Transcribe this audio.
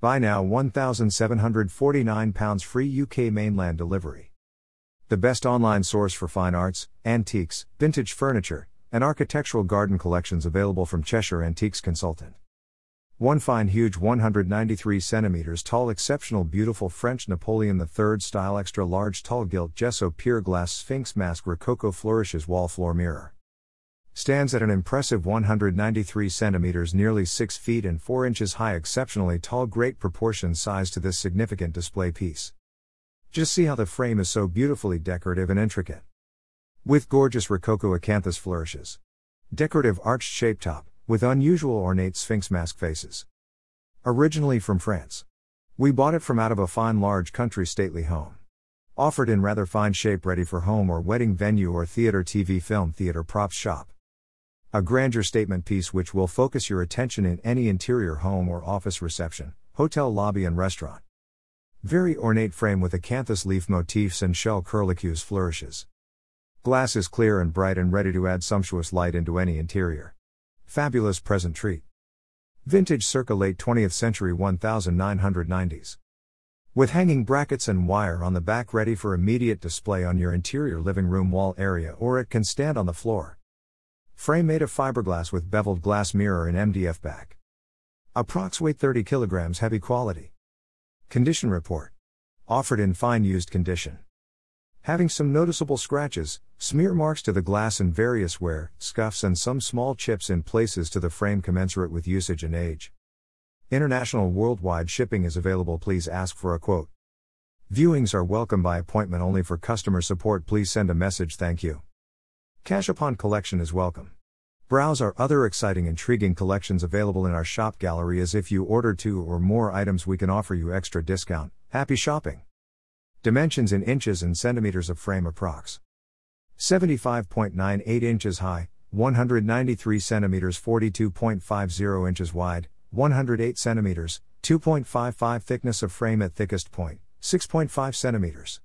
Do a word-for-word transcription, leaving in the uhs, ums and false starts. Buy now one thousand seven hundred forty-nine pounds free U K mainland delivery. The best online source for fine arts, antiques, vintage furniture, and architectural garden collections available from Cheshire Antiques Consultant. One fine huge one hundred ninety-three centimeters tall exceptional beautiful French Napoleon the Third style extra large tall gilt gesso pier glass Sphinx mask Rococo flourishes wall floor mirror. Stands at an impressive one hundred ninety-three centimeters nearly six feet and four inches high, exceptionally tall, great proportion size to this significant display piece. Just see how the frame is so beautifully decorative and intricate. With gorgeous Rococo acanthus flourishes. Decorative arched shape top, with unusual ornate Sphinx mask faces. Originally from France. We bought it from out of a fine large country stately home. Offered in rather fine shape ready for home or wedding venue or theater T V film theater props shop. A grandeur statement piece which will focus your attention in any interior home or office reception, hotel lobby and restaurant. Very ornate frame with acanthus leaf motifs and shell curlicues flourishes. Glass is clear and bright and ready to add sumptuous light into any interior. Fabulous present treat. Vintage circa late twentieth century nineteen nineties. With hanging brackets and wire on the back ready for immediate display on your interior living room wall area, or it can stand on the floor. Frame made of fiberglass with beveled glass mirror and M D F back. Approx weight thirty kilograms, heavy quality. Condition report. Offered in fine used condition. Having some noticeable scratches, smear marks to the glass and various wear, scuffs and some small chips in places to the frame commensurate with usage and age. International worldwide shipping is available. Please ask for a quote. Viewings are welcome by appointment only. For customer support, please send a message. Thank you. Cash upon collection is welcome. Browse our other exciting, intriguing collections available in our shop gallery, as if you order two or more items we can offer you extra discount. Happy shopping! Dimensions in inches and centimeters of frame approx. seventy-five point nine eight inches high, one hundred ninety-three centimeters forty-two point five zero inches wide, one hundred eight centimeters, two point five five thickness of frame at thickest point, six point five centimeters.